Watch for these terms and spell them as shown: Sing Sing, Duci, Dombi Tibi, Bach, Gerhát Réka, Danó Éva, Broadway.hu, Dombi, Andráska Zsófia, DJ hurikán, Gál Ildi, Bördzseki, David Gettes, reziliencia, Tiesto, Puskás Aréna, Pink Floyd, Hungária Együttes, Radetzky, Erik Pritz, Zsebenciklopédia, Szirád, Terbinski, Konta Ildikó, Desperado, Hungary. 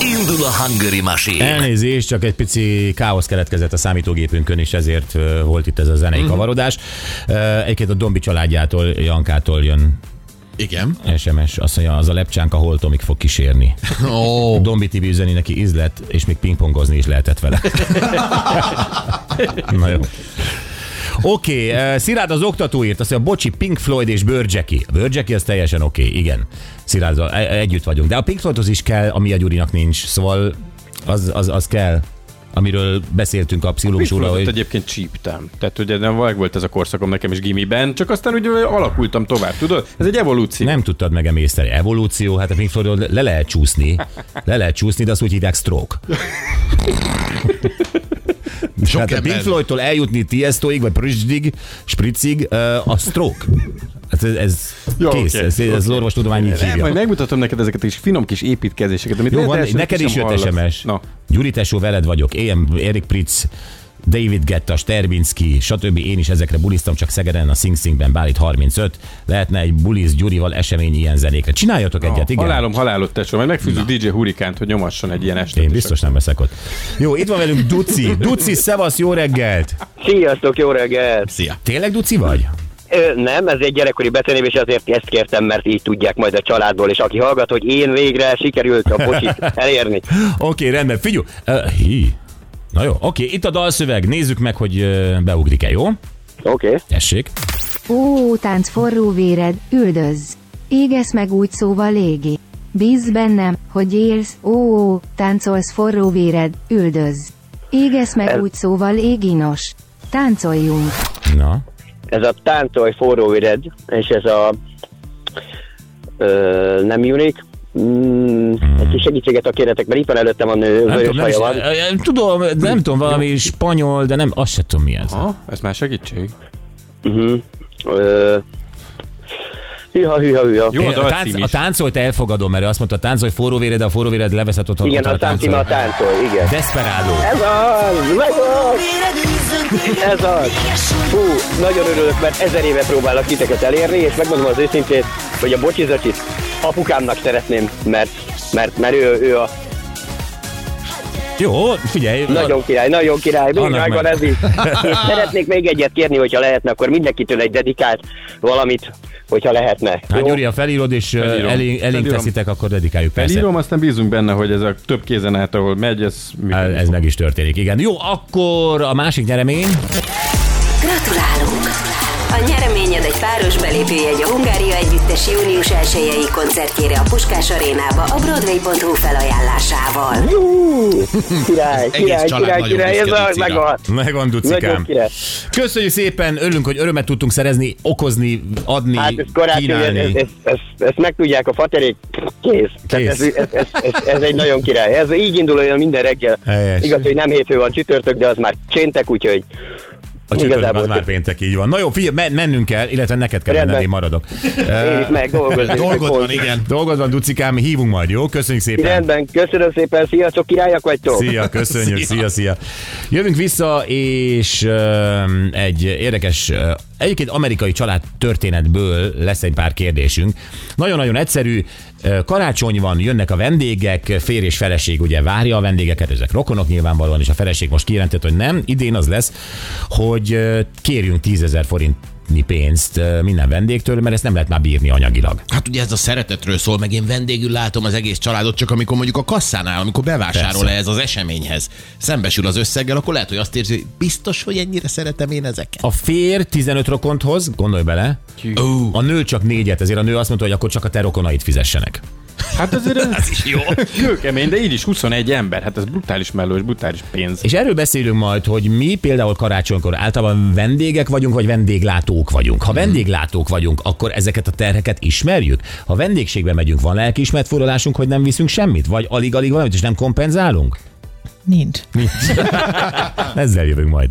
Indul a Hungary Machine. Elnézést, csak egy pici káosz keletkezett a számítógépünkön, és ezért volt itt ez a zenei kavarodás. Egyébként a Dombi családjától, Jankától jön. Igen. SMS, azt mondja, az a lepcsánk a holtomig fog kísérni. Oh. Dombi Tibi üzeni neki ízlet, és még pingpongozni is lehetett vele. Na jó. Oké, Szirád az oktató írt, azt mondja, bocsi, Pink Floyd és Bördzseki. A Bördzseki az teljesen oké, igen. Sziráddal együtt vagyunk, de a Pink Floydhoz is kell, ami a Gyurinak nincs, szóval az kell, amiről beszéltünk a pszichológusról. Hogy... egyébként csíptem. Tehát ugye nem volt ez a korszakom nekem is gimiben, csak aztán úgy alakultam tovább, tudod? Ez egy evolúció. Nem tudtad megemészteni. Evolúció, hát a Pink Floydról le lehet csúszni, de azt úgy hívják stroke. Tehát a Pink Floydtól eljutni Tiestoig, vagy Prüsdig, Spritzig, a stroke. Hát ez jó, kész, okay. ez okay. Orvostudomány így hívja. Majd megmutatom neked ezeket a kis finom kis építkezéseket. Amit jó, van, neked is jött SMS. No. Gyuri tesó, veled vagyok. Erik Pritz, David Gettes, Terbinski, stb. Én is ezekre buliztam, csak Szegeden a Sing Singben Bálit 35. Lehetne egy buliz Gyurival esemény ilyen zenékre. Csináljatok egyet, igen? Halálod tesó, majd megfűzzük DJ hurikánt, hogy nyomasson egy ilyen estet. Én biztos nem veszek ott. Jó, itt van velünk Duci. Duci, szevasz, jó reggelt! Sziasztok, jó reggelt! Szia! Tényleg Duci vagy? Nem, ez egy gyerekkori betenév, és azért ezt kértem, mert így tudják majd a családból, és aki hallgat, hogy én végre sikerült a bocsit elérni. Oké, rendben, figyelj! Na jó, oké, itt a dalszöveg, nézzük meg, hogy beugrik-e, jó? Oké. Tessék. Ó, tánc forró véred, üldözz. Égesz meg úgy szóval légi. Bízz bennem, hogy élsz, ó, táncolsz forró véred, üldözz. Égesz meg úgy szóval éginos. Táncoljunk. Na? Ez a táncolj forró véred, és ez a nem unik. Egy kis segítséget kérhetek, mert itt van előttem a nő, vörös haja van. Tudom, nem tudom, valami spanyol, de nem, azt se tudom mi ez. Ha, ez már segítség. Hűha. Jó, a táncolt elfogadom, mert azt mondta, táncolj forró véred, de a forró véred leveszett otthon. Igen, a táncima a táncolj, igen. Desperado. Ez az, ez az. Hú, nagyon örülök, mert 1000 éve próbálok titeket elérni, és megmondom az őszintét, hogy a bocsizacsit apukámnak szeretném, mert ő a... Jó, figyelj! Nagyon király, még megvan ez is. Szeretnék még egyet kérni, hogyha lehetne, akkor mindenkitől egy dedikált valamit, hogyha lehetne. Hát Gyuri, ha felírod és elénk teszitek, akkor dedikáljuk persze. Felírom, aztán bízunk benne, hogy ez a több kézen át, ahol megy, ez meg is történik, igen. Jó, akkor a másik nyeremény. Gratulálunk! A nyereményed egy páros belépőjegy a Hungária Együttes június 1-i koncertjére a Puskás Arénába a Broadway.hu felajánlásával. Király, ez a megvan Ducikám. Köszönjük szépen, örülünk, hogy örömet tudtunk szerezni, okozni, adni, hát ez kínálni. Ezt meg tudják a faterék, kész. Ez egy nagyon király. Ez így indul olyan minden reggel. Helyes. Igaz, hogy nem hétfő van csütörtök, de az már cséntek, úgyhogy a csütörtök már péntek, így van. Na jó, figyelj, mennünk kell, illetve neked kell menned, én maradok. Én meg dolgozni. Dolgod van, Ducikám, hívunk majd, jó? Köszönjük szépen. Rendben, köszönöm szépen, sziasztok, királyak vagytok. Szia, köszönjük, szia. Jövünk vissza, és egy érdekes, egyébként amerikai család történetből lesz egy pár kérdésünk. Nagyon-nagyon egyszerű, karácsony van, jönnek a vendégek, férj és feleség ugye várja a vendégeket, ezek rokonok nyilvánvalóan, és a feleség most kijelentett, hogy nem, idén az lesz, hogy kérjünk 10 000 forintnyi pénzt minden vendégtől, mert ezt nem lehet már bírni anyagilag. Hát ugye ez a szeretetről szól, meg én vendégül látom az egész családot, csak amikor mondjuk a kasszánál, amikor bevásárol ez az eseményhez, szembesül az összeggel, akkor lehet, hogy azt érzi, hogy biztos, hogy ennyire szeretem én ezeket. A férj 15 rokonthoz, gondolj bele, a nő csak 4-et, ezért a nő azt mondta, hogy akkor csak a te rokonait fizessenek. Hát azért ez is jó. Kőkemény, de így is 21 ember. Hát ez brutális mellő és brutális pénz. És erről beszélünk majd, hogy mi például karácsonykor általában vendégek vagyunk, vagy vendéglátók vagyunk. Ha vendéglátók vagyunk, akkor ezeket a terheket ismerjük. Ha vendégségbe megyünk, van lelkiismert forralásunk, hogy nem viszünk semmit? Vagy alig-alig valamit, és nem kompenzálunk? Nincs. Ezzel jövünk majd.